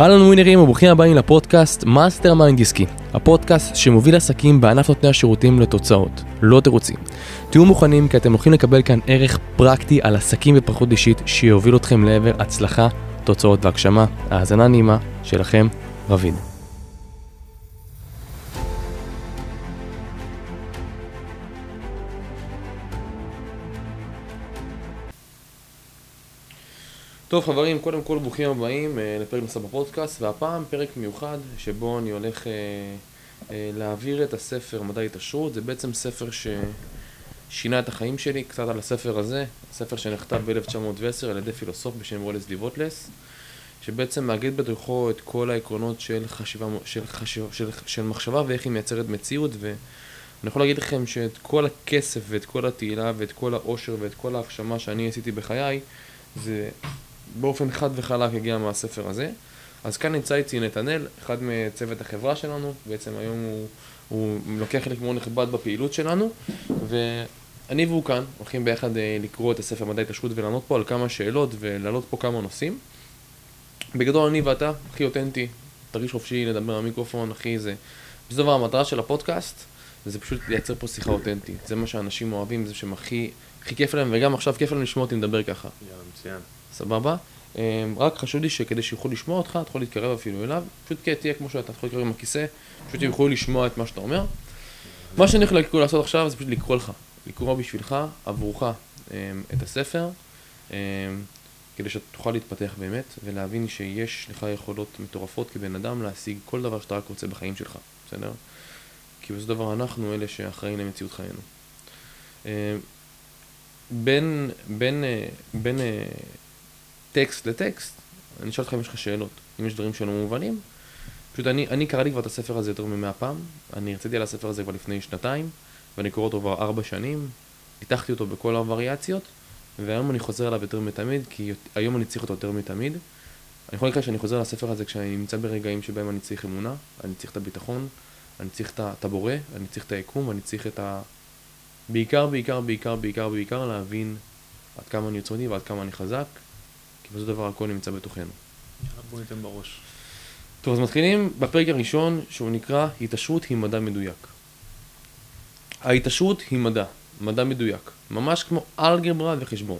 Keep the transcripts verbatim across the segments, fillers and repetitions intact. אהלן ווינרים וברוכים הבאים לפודקאסט מאסטר מיינד עסקי, הפודקאסט שמוביל עסקים בענף נותני השירותים לתוצאות, לא תירוצים. תהיו מוכנים כי אתם הולכים לקבל כאן ערך פרקטי על עסקים ופרחות אישית שיוביל אתכם לעבר הצלחה, תוצאות והגשמה. האזנה נעימה שלכם, רביד. טוב חברים, קודם כל ברוכים הבאים לפרק נוסף בפודקאסט, והפעם פרק מיוחד שבו אני הולך להעביר את הספר מדע ההתעשרות. זה בעצם ספר ששינה את החיים שלי, קצת על הספר הזה, ספר שנכתב ב-אלף תשע מאות ועשר על ידי פילוסוף בשם וולס די ווטלס, שבעצם מאגד בתוכו את כל העקרונות של חשיבה, של, חשיבה, של, של מחשבה ואיך היא מייצרת מציאות. ואני יכול להגיד לכם שאת כל הכסף ואת כל התהילה ואת כל העושר ואת כל ההגשמה שאני עשיתי בחיי, זה באופן חד וחלק הגיע מהספר הזה. אז כאן נמצא איתי נתנאל, אחד מצוות החברה שלנו, בעצם היום הוא, הוא לוקח חלק מאוד נכבד בפעילות שלנו, ואני והוא כאן הולכים ביחד לקרוא את הספר מדע ההתעשרות ולענות פה על כמה שאלות ולעלות פה כמה נושאים. בגדול אני ואתה, הכי אותנטי, תרגיש חופשי לדבר במיקרופון, הכי זה, בסוף המטרה של הפודקאסט, זה פשוט לייצר פה שיחה אותנטית, זה מה שאנשים אוהבים, זה שהם הכי, הכי כיף להם, וגם עכשיו כיף להם לשמוע אותי מדבר ככה. יאללה, מצוין. סבבה? רק חשוב לי שכדי שיוכלו לשמוע אותך, אתה יכול להתקרב אפילו אליו, פשוט תהיה כמו שאתה, אתה יכול להתקרב עם הכיסא, פשוט יוכלו לשמוע את מה שאתה אומר. מה שאני יכול לעשות עכשיו זה פשוט לקרוא לך, לקרוא בשבילך, עבורך, את הספר, כדי שתוכל להתפתח באמת, ולהבין שיש לך יכולות מטורפות כבן אדם להשיג כל דבר שאתה רק רוצה בחיים שלך, בסדר? כי בסופו של דבר אנחנו אלה שאחראים למציאות חיינו. בין, בין, בין טקסט לטקסט, אני אשאל אותך אם יש לך שאלות, אם יש דברים שלא מובנים. פשוט אני, אני קראתי כבר את הספר הזה יותר ממאה פעם, אני הרציתי על הספר הזה כבר לפני שנתיים, ואני קורא אותו כבר ארבע שנים, ניתחתי אותו בכל הווריאציות, והיום אני חוזר עליו יותר מתמיד, כי היום אני צריך אותו יותר מתמיד. אני יכול לקרוא שאני חוזר על הספר הזה כשאני נמצא ברגעים שבהם אני צריך אמונה, אני צריך את הביטחון, אני צריך את הבורא, אני צריך את היקום, אני צריך את ה... בעיקר, בעיקר, בעיקר, בעיקר, בעיקר להבין עד כמה אני יוצרני ועד כמה אני חזק, כי בסופו של דבר הכל נמצא בתוכנו. בוא ניתן בראש. טוב, אז מתחילים בפרק הראשון, שהוא נקרא התעשרות היא מדע מדויק. ההתעשרות היא מדע, מדע מדויק, ממש כמו אלגברה וחשבון.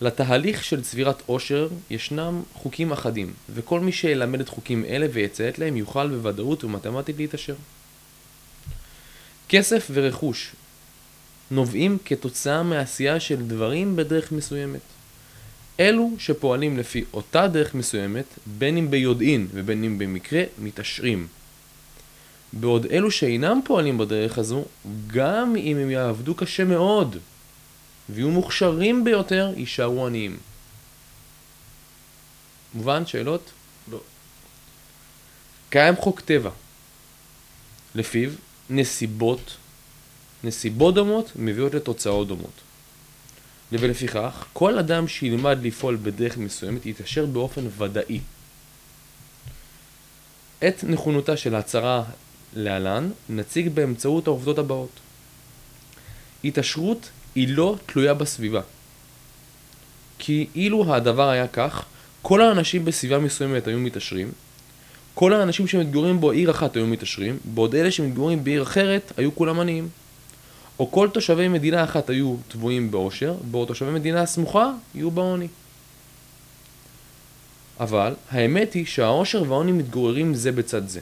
לתהליך של צבירת עושר ישנם חוקים אחדים, וכל מי שילמד את חוקים אלה ויציית להם יוכל בוודאות ומתמטית להתעשר. כסף ורכוש נובעים כתוצאה מעשייה של דברים בדרך מסוימת. אלו שפועלים לפי אותה דרך מסוימת, בין אם ביודעין ובין אם במקרה, מתעשרים. בעוד אלו שאינם פועלים בדרך הזו, גם אם הם יעבדו קשה מאוד ויהיו מוכשרים ביותר, יישארו עניים. מובן? שאלות? לא. קיים חוק טבע. לפיו, נסיבות, נסיבות דומות מביאות לתוצאות דומות. ולפיכך, כל אדם שילמד לפעול בדרך מסוימת יתעשר באופן ודאי. את נכונותה של ההצהרה להלן נציג באמצעות העובדות הבאות. התעשרות היא לא תלויה בסביבה. כי אילו הדבר היה כך, כל האנשים בסביבה מסוימת היו מתעשרים, כל האנשים שמתגוררים בעיר אחת היו מתעשרים, בעוד אלה שמתגוררים בעיר אחרת היו כולם עניים. או כל תושבי מדינה אחת היו טבועים באושר, בעוד תושבי מדינה סמוכה יהיו בעוני. אבל האמת היא שהאושר והעוני מתגוררים זה בצד זה,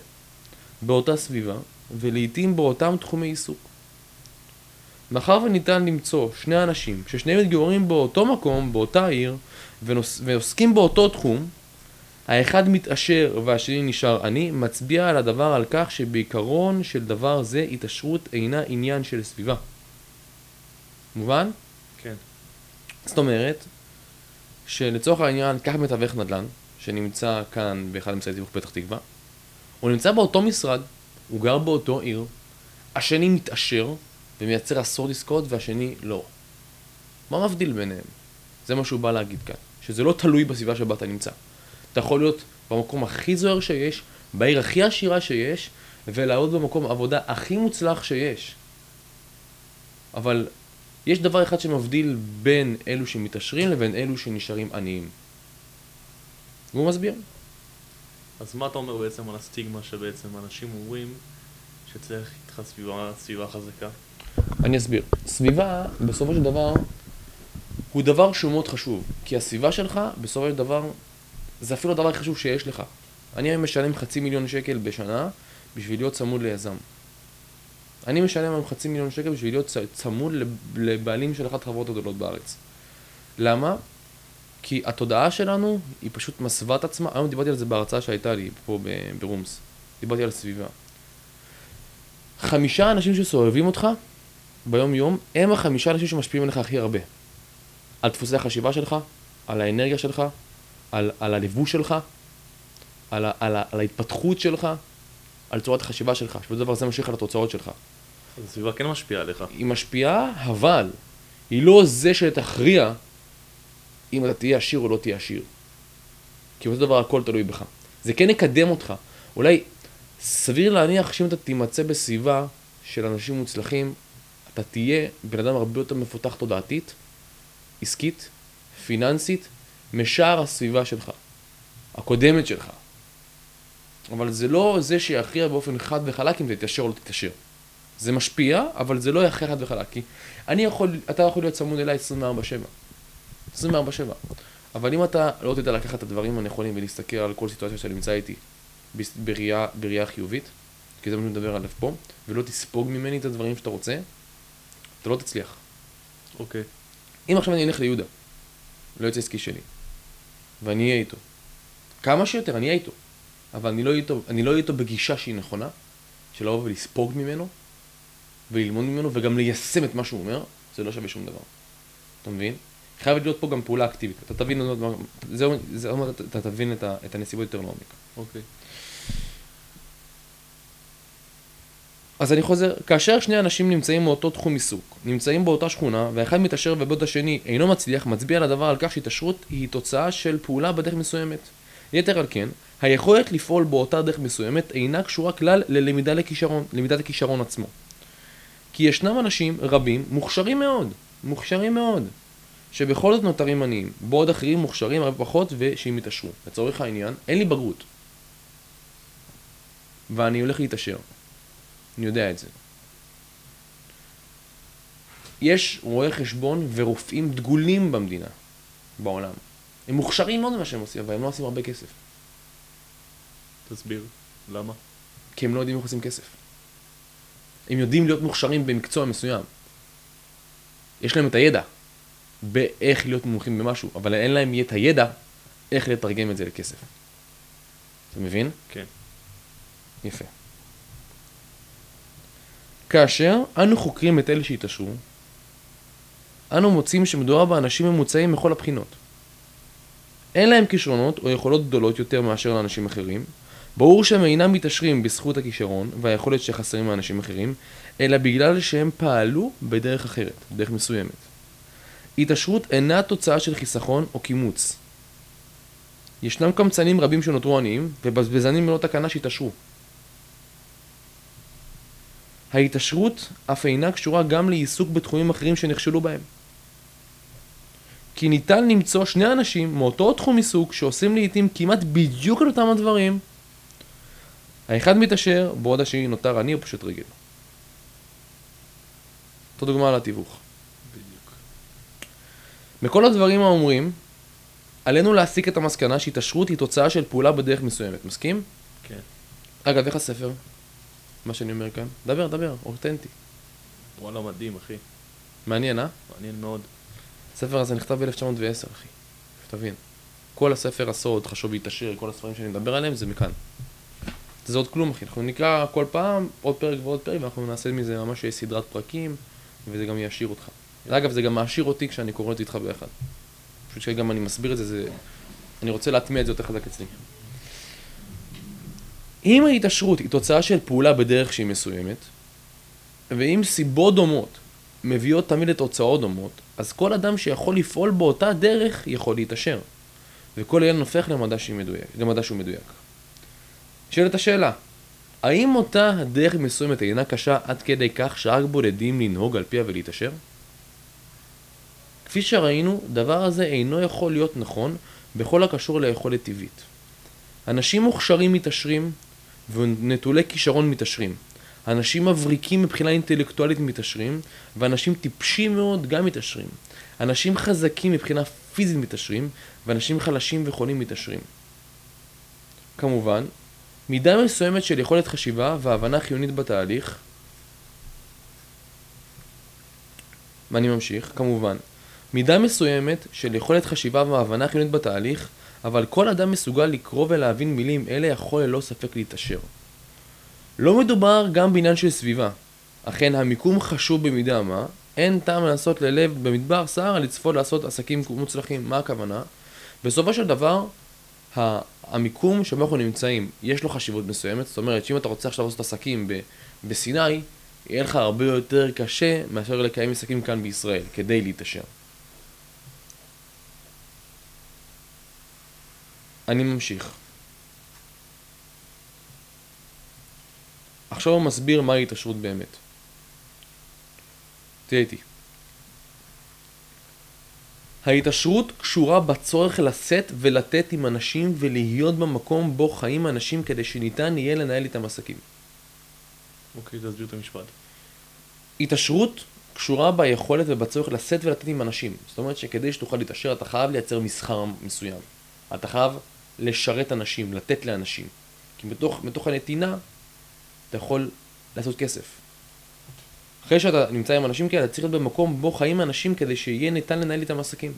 באותה סביבה ולעיתים באותם תחומי עיסוק. מאחר וניתן למצוא שני אנשים ששניהם מתגוררים באותו מקום, באותה עיר, ונוס... ועוסקים באותו תחום, האחד מתעשר והשני נשאר עני, מצביע על הדבר על כך שבעיקרון של דבר זה התעשרות אינה עניין של סביבה. מובן? כן. זאת אומרת, שלצורך העניין, כך מתווך נדל"ן, שנמצא כאן באחד אמצעי תיווך פתח תקווה, הוא נמצא באותו משרד, הוא גר באותו עיר, השני מתעשר ומייצר עשור דיסקות והשני לא. מה מבדיל ביניהם? זה מה שהוא בא להגיד כאן, שזה לא תלוי בסביבה שבה אתה נמצא. אתה יכול להיות במקום הכי זוהר שיש, בעיר הכי עשירה שיש, ולעוד במקום עבודה הכי מוצלח שיש. אבל יש דבר אחד שמבדיל בין אלו שמתעשרים לבין אלו שנשארים עניים. והוא מסביר. אז מה אתה אומר בעצם על הסטיגמה שבעצם אנשים אומרים שצריך איתך סביבה, סביבה חזקה? אני אסביר. סביבה, בסופו של דבר, הוא דבר שהוא מאוד חשוב. כי הסביבה שלך, בסופו של דבר, זה אפילו הדבר חשוב שיש לך. אני משלם חצי מיליון שקל בשנה בשביל להיות צמוד ליזם. אני משלם עם חצי מיליון שקל בשביל להיות צמוד לבעלים של אחת חברות הגדולות בארץ. למה? כי התודעה שלנו היא פשוט מסווה את עצמה. היום דיברתי על זה בהרצאה שהייתה לי פה ברומס. דיברתי על סביבה. חמישה אנשים שסובבים אותך ביום יום, הם החמישה אנשים שמשפיעים עליך הכי הרבה. על דפוסי החשיבה שלך, על האנרגיה שלך, על, על הלבוש שלך, על, על, על, על ההתפתחות שלך, על צורת החשיבה שלך, שבזה דבר זה ממשיך על התוצאות שלך. אז הסביבה כן משפיעה עליך. היא משפיעה, אבל היא לא זה שתכריע אם אתה תהיה עשיר או לא תהיה עשיר. כי בזה דבר הכל תלוי בך. זה כן יקדם אותך. אולי סביר להניח שאם אתה תימצא בסביבה של אנשים מוצלחים, אתה תהיה בן אדם הרבה יותר מפותח תודעתית, עסקית, פיננסית, משאר הסביבה שלך, הקודמת שלך. אבל זה לא זה שיכריע באופן חד וחלק אם זה יתיישר או לא תתיישר. זה משפיע, אבל זה לא יכריע חד וחלק. כי אני יכול, אתה יכול להיות צמוד אליי עשרים וארבע שבע. עשרים וארבע שבע. אבל אם אתה לא תדע לקחת את הדברים הנכונים ולהסתכל על כל סיטואציה שאתה נמצא איתי בראייה, בראייה חיובית, כי זה מה שמדבר עליו פה, ולא תספוג ממני את הדברים שאתה רוצה, אתה לא תצליח. אוקיי. אם עכשיו אני אלך ליהודה, ליועץ העסקי שלי, ואני אהיה איתו, כמה שיותר אני אהיה איתו, אבל אני לא אהיה איתו, אני לא אהיה איתו בגישה שהיא נכונה, שלא אוהב לספוג ממנו, וללמוד ממנו, וגם ליישם את מה שהוא אומר, זה לא שווה שום דבר. אתה מבין? חייבת להיות פה גם פעולה אקטיבית. אתה תבין, זה, זה, אתה תבין את, את הנסיבות יותר לעומק. אוקיי. אז אני חוזר, כאשר שני אנשים נמצאים מאותו תחום עיסוק, נמצאים באותה שכונה, והאחד מתעשר ובעוד השני אינו מצליח, מצביע על הדבר על כך שהתעשרות היא תוצאה של פעולה בדרך מסוימת. יתר על כן, היכולת לפעול באותה דרך מסוימת אינה קשורה כלל ללמידה לכישרון, למידת הכישרון עצמו. כי ישנם אנשים רבים מוכשרים מאוד, מוכשרים מאוד, שבכל זאת נותרים עניים, בעוד אחרים מוכשרים הרבה פחות ושהם יתעשרו. לצורך העניין, אין לי בגרות. ואני הולך להתעשר. אני יודע את זה. יש רואי חשבון ורופאים דגולים במדינה, בעולם. הם מוכשרים מאוד ממה שהם עושים, אבל הם לא עושים הרבה כסף. תסביר, למה? כי הם לא יודעים איך עושים כסף. הם יודעים להיות מוכשרים במקצוע מסוים. יש להם את הידע באיך להיות מומחים במשהו, אבל אין להם את הידע איך לתרגם את זה לכסף. אתה מבין? כן. יפה. כאשר אנו חוקרים את אלה שהתעשרו, אנו מוצאים שמדובר באנשים ממוצעים מכל הבחינות. אין להם כישרונות או יכולות גדולות יותר מאשר לאנשים אחרים. ברור שהם אינם מתעשרים בזכות הכישרון והיכולת שחסרים מאנשים אחרים, אלא בגלל שהם פעלו בדרך אחרת, בדרך מסוימת. התעשרות אינה תוצאה של חיסכון או קימוץ. ישנם קמצנים רבים שנותרו עניים ובזבזנים מלא תקנה שהתעשרו. ההתעשרות אף אינה קשורה גם לעיסוק בתחומים אחרים שנכשלו בהם. כי ניתן למצוא שני אנשים מאותו תחום עיסוק שעושים לעיתים כמעט בדיוק על אותם הדברים. האחד מתעשר, בעוד השני נותר עני או פשוט רגל. זאת דוגמה על התיווך. בדיוק. מכל הדברים האומרים, עלינו להסיק את המסקנה שהתעשרות היא תוצאה של פעולה בדרך מסוימת. מסכים? כן. אגב, איך הספר? מה שאני אומר כאן? דבר, דבר, אותנטי. וואלה, מדהים, אחי. מעניין, אה? מעניין מאוד. הספר הזה נכתב ב-אלף תשע מאות ועשר, אחי. תבין. כל הספר הסוד, חשוב להתעשר, כל הספרים שאני מדבר עליהם, זה מכאן. זה עוד כלום, אחי. אנחנו נקרא כל פעם עוד פרק ועוד פרק, ואנחנו נעשה מזה ממש סדרת פרקים, וזה גם יעשיר אותך. אגב, זה גם מעשיר אותי כשאני קורא את זה איתך ביחד. פשוט שגם אני מסביר את זה, זה... אני רוצה להטמיע את זה יותר חזק אצלי. אם ההתעשרות היא תוצאה של פעולה בדרך שהיא מסוימת, ואם סיבות דומות מביאות תמיד לתוצאות דומות, אז כל אדם שיכול לפעול באותה דרך יכול להתעשר. וכל ילד הופך למדע שהוא מדויק, למדע שהוא מדויק. שאלת השאלה, האם אותה הדרך מסוימת אינה קשה עד כדי כך שרק בודדים לנהוג על פיה ולהתעשר? כפי שראינו, דבר הזה אינו יכול להיות נכון בכל הקשור ליכולת טבעית. אנשים מוכשרים מתעשרים ונטולי כישרון מתעשרים. אנשים מבריקים מבחינה אינטלקטואלית מתעשרים, ואנשים טיפשים מאוד גם מתעשרים. אנשים חזקים מבחינה פיזית מתעשרים, ואנשים חלשים וחולים מתעשרים. כמובן, מידה מסוימת של יכולת חשיבה והבנה חיונית בתהליך. ואני ממשיך, כמובן. מידה מסוימת של יכולת חשיבה והבנה חיונית בתהליך, אבל כל אדם מסוגל לקרוא ולהבין מילים אלה יכול ללא ספק להתעשר. לא מדובר גם בעניין של סביבה. אכן, המיקום חשוב במידה מה, אין טעם לנסות ללב במדבר סערה לצפות לעשות עסקים מוצלחים. מה הכוונה? בסופו של דבר, המיקום שבו אנחנו נמצאים, יש לו חשיבות מסוימת. זאת אומרת, שאם אתה רוצה עכשיו לעשות עסקים בסיני, יהיה לך הרבה יותר קשה מאשר לקיים עסקים כאן בישראל, כדי להתעשר. אני ממשיך. עכשיו הוא מסביר מהי התעשרות באמת. תהיה איתי. ההתעשרות קשורה בצורך לשאת ולתת עם אנשים ולהיות במקום בו חיים אנשים כדי שניתן יהיה לנהל איתם עסקים. אוקיי, תסביר את המשפט. התעשרות קשורה ביכולת ובצורך לשאת ולתת עם אנשים. זאת אומרת שכדי שתוכל להתעשר אתה חייב לייצר מסחר מסוים. אתה חייב לשרת אנשים, לתת לאנשים. כי בתוך, בתוך הנתינה אתה יכול לעשות כסף. אחרי שאתה נמצא עם אנשים כאלה, צריך להיות במקום בו חיים אנשים כדי שיהיה ניתן לנהל איתם עסקים.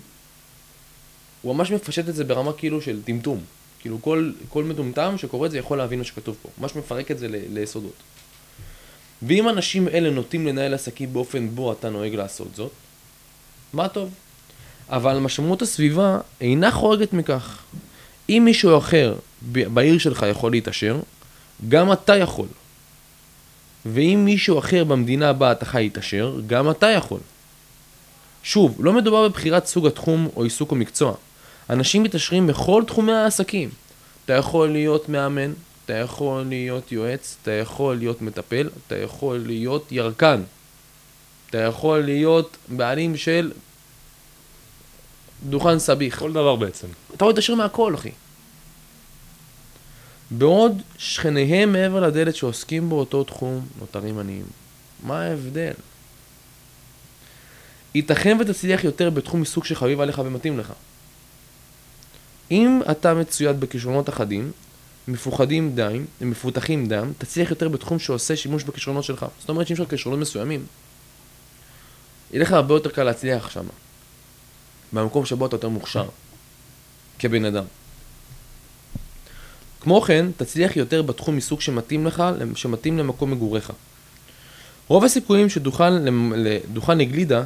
הוא ממש מפשט את זה ברמה כאילו של טמטום. כאילו כל, כל מטומטם שקורא את זה יכול להבין מה שכתוב פה. ממש מפרק את זה ל- ליסודות. ואם אנשים אלה נוטים לנהל עסקים באופן בו אתה נוהג לעשות זאת, מה טוב? אבל משמעות הסביבה אינה חורגת מכך. אם מישהו אחר בעיר שלך יכול להתעשר, גם אתה יכול. ואם מישהו אחר במדינה הבאה אתה חי יתעשר, גם אתה יכול. שוב, לא מדובר בבחירת סוג התחום או עיסוק או מקצוע. אנשים מתעשרים בכל תחומי העסקים. אתה יכול להיות מאמן, אתה יכול להיות יועץ, אתה יכול להיות מטפל, אתה יכול להיות ירקן. אתה יכול להיות בעלים של דוכן סביך. כל דבר בעצם. אתה יכול להתעשר מהכל, אחי. בעוד שכניהם מעבר לדלת שעוסקים באותו תחום נותרים עניים. מה ההבדל? ייתכן ותצליח יותר בתחום עיסוק שחביב עליך ומתאים לך. אם אתה מצויד בכישרונות אחדים, מפוחדים דם, מפותחים דם, תצליח יותר בתחום שעושה שימוש בכישרונות שלך. זאת אומרת שאם יש לך כישרונות מסוימים, יהיה לך הרבה יותר קל להצליח שם. במקום שבו אתה יותר מוכשר, כבן אדם. כמו כן, תצליח יותר בתחום עיסוק שמתאים לך, שמתאים למקום מגוריך. רוב הסיכויים שדוכן הגלידה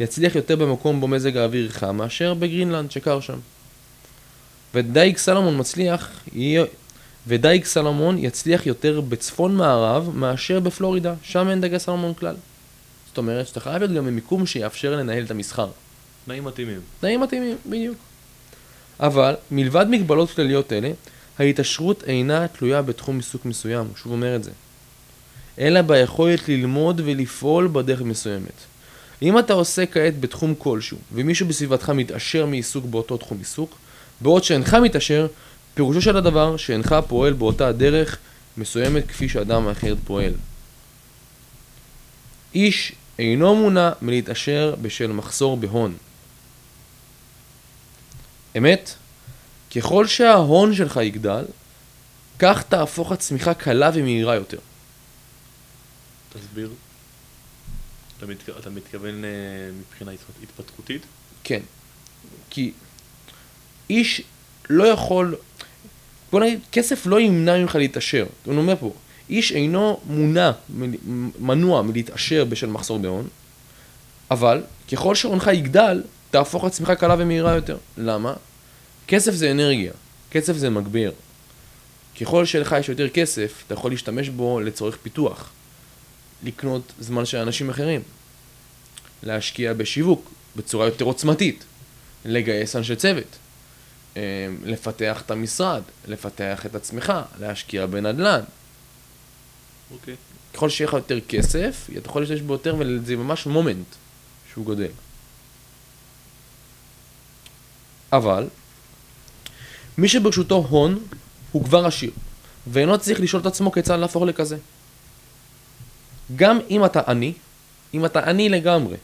יצליח יותר במקום בו מזג האוויר חם מאשר בגרינלנד שקר שם. ודייג סלמון מצליח, ודייג סלמון יצליח יותר בצפון מערב מאשר בפלורידה, שם אין דגי סלמון כלל. זאת אומרת שאתה חייב להיות גם במיקום שיאפשר לנהל את המסחר. תנאים מתאימים. תנאים מתאימים, בדיוק. אבל, מלבד מגבלות כלליות אלה, ההתעשרות אינה תלויה בתחום עיסוק מסוים, שוב אומר את זה, אלא ביכולת ללמוד ולפעול בדרך מסוימת. אם אתה עושה כעת בתחום כלשהו, ומישהו בסביבתך מתעשר מעיסוק באותו תחום עיסוק, בעוד שאינך מתעשר, פירושו של הדבר שאינך פועל באותה הדרך מסוימת כפי שאדם האחר פועל. איש אינו מונע מלהתעשר בשל מחסור בהון. אמת? ככל שההון שלך יגדל, כך תהפוך הצמיחה קלה ומהירה יותר. תסביר. אתה, מת... אתה מתכוון uh, מבחינה התפתחותית? כן. כי איש לא יכול... בוא נגיד, כסף לא ימנע ממך להתעשר. הוא אומר פה, איש אינו מונע, מנוע מלהתעשר בשל מחסור בהון, אבל ככל שההונך יגדל, תהפוך הצמיחה קלה ומהירה יותר. למה? כסף זה אנרגיה, כסף זה מגביר. ככל שלך יש יותר כסף, אתה יכול להשתמש בו לצורך פיתוח, לקנות זמן של אנשים אחרים, להשקיע בשיווק בצורה יותר עוצמתית, לגייס אנשי צוות, לפתח את המשרד, לפתח את עצמך, להשקיע בנדל"ן. אוקיי. ככל שיש לך יותר כסף, אתה יכול להשתמש בו יותר, וזה ממש מומנט שהוא גודל. אבל מי שברשותו הון הוא כבר עשיר, ואינו צריך לשאול את עצמו כיצד להפוך לכזה. גם אם אתה עני, אם אתה עני לגמרי,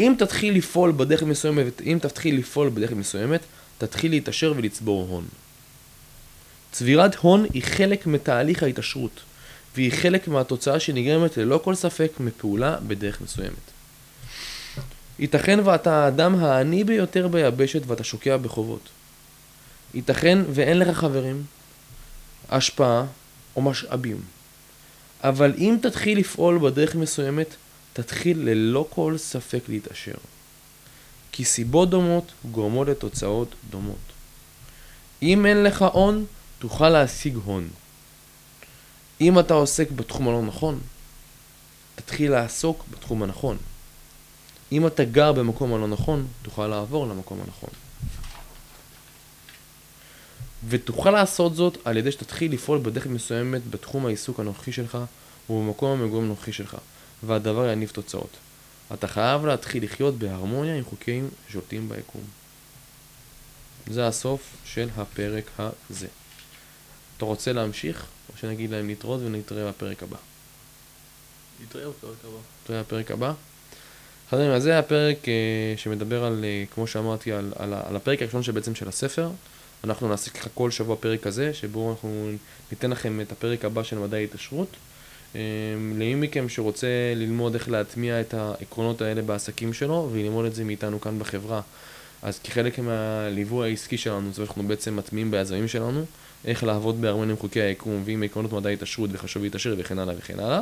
אם תתחיל לפעול בדרך מסוימת, אם תתחיל לפעול בדרך מסוימת, תתחיל להתעשר ולצבור הון. צבירת הון היא חלק מתהליך ההתעשרות, והיא חלק מהתוצאה שנגרמת ללא כל ספק מפעולה בדרך מסוימת. ייתכן ואתה האדם העני ביותר ביבשת ואתה שוקע בחובות. ייתכן ואין לך חברים, השפעה או משאבים. אבל אם תתחיל לפעול בדרך מסוימת, תתחיל ללא כל ספק להתעשר. כי סיבות דומות גורמות לתוצאות דומות. אם אין לך הון, תוכל להשיג הון. אם אתה עוסק בתחום הלא נכון, תתחיל לעסוק בתחום הנכון. אם אתה גר במקום הלא נכון, תוכל לעבור למקום הנכון. ותוכל לעשות זאת על ידי שתתחיל לפעול בדרך מסוימת בתחום העיסוק הנוכחי שלך ובמקום המגורים הנוכחי שלך, והדבר יניב תוצאות. אתה חייב להתחיל לחיות בהרמוניה עם חוקים שולטים ביקום. זה הסוף של הפרק הזה. אתה רוצה להמשיך? או שנגיד להם להתראות ונתראה בפרק הבא? נתראה בפרק הבא. נתראה בפרק הבא. חברים, אז זה הפרק שמדבר על, כמו שאמרתי, על, על, על הפרק הראשון שבעצם של הספר. אנחנו נעשה ככה כל שבוע פרק הזה, שבו אנחנו ניתן לכם את הפרק הבא של מדע ההתעשרות. למי מכם שרוצה ללמוד איך להטמיע את העקרונות האלה בעסקים שלו, וללמוד את זה מאיתנו כאן בחברה. אז כחלק מהליווי העסקי שלנו, זאת אומרת, אנחנו בעצם מטמיעים ביזמים שלנו, איך לעבוד בהרמוניה עם חוקי היקום, ועם עקרונות מדע ההתעשרות, וחשוב להתעשר, וכן הלאה וכן הלאה.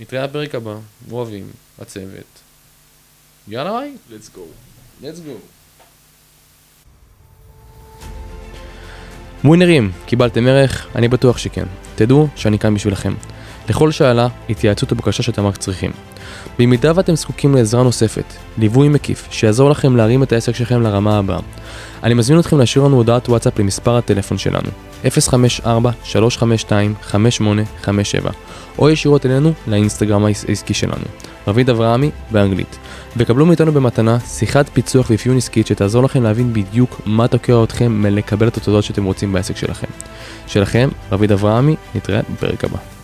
נתראה בפרק הבא, אוהבים, הצוות. יאללה ביי. Let's go. Let's go. ווינרים, קיבלתם ערך? אני בטוח שכן. תדעו שאני כאן בשבילכם. לכל שאלה, התייעצות או בקשה שאתם רק צריכים. במידה ואתם זקוקים לעזרה נוספת, ליווי מקיף, שיעזור לכם להרים את העסק שלכם לרמה הבאה, אני מזמין אתכם להשאיר לנו הודעת וואטסאפ למספר הטלפון שלנו, אפס חמש ארבע שלוש חמש שתיים חמש שמונה חמש שבע, או ישירות אלינו לאינסטגרם העסקי שלנו, רביד אברהמי באנגלית, וקבלו מאיתנו במתנה שיחת פיצוח ואפיון עסקית שתעזור לכם להבין בדיוק מה תוקע אתכם מלקבל את התוצאות שאתם רוצים בעסק שלכם. שלכם, רביד אברהמי, נתראה בפרק הבא.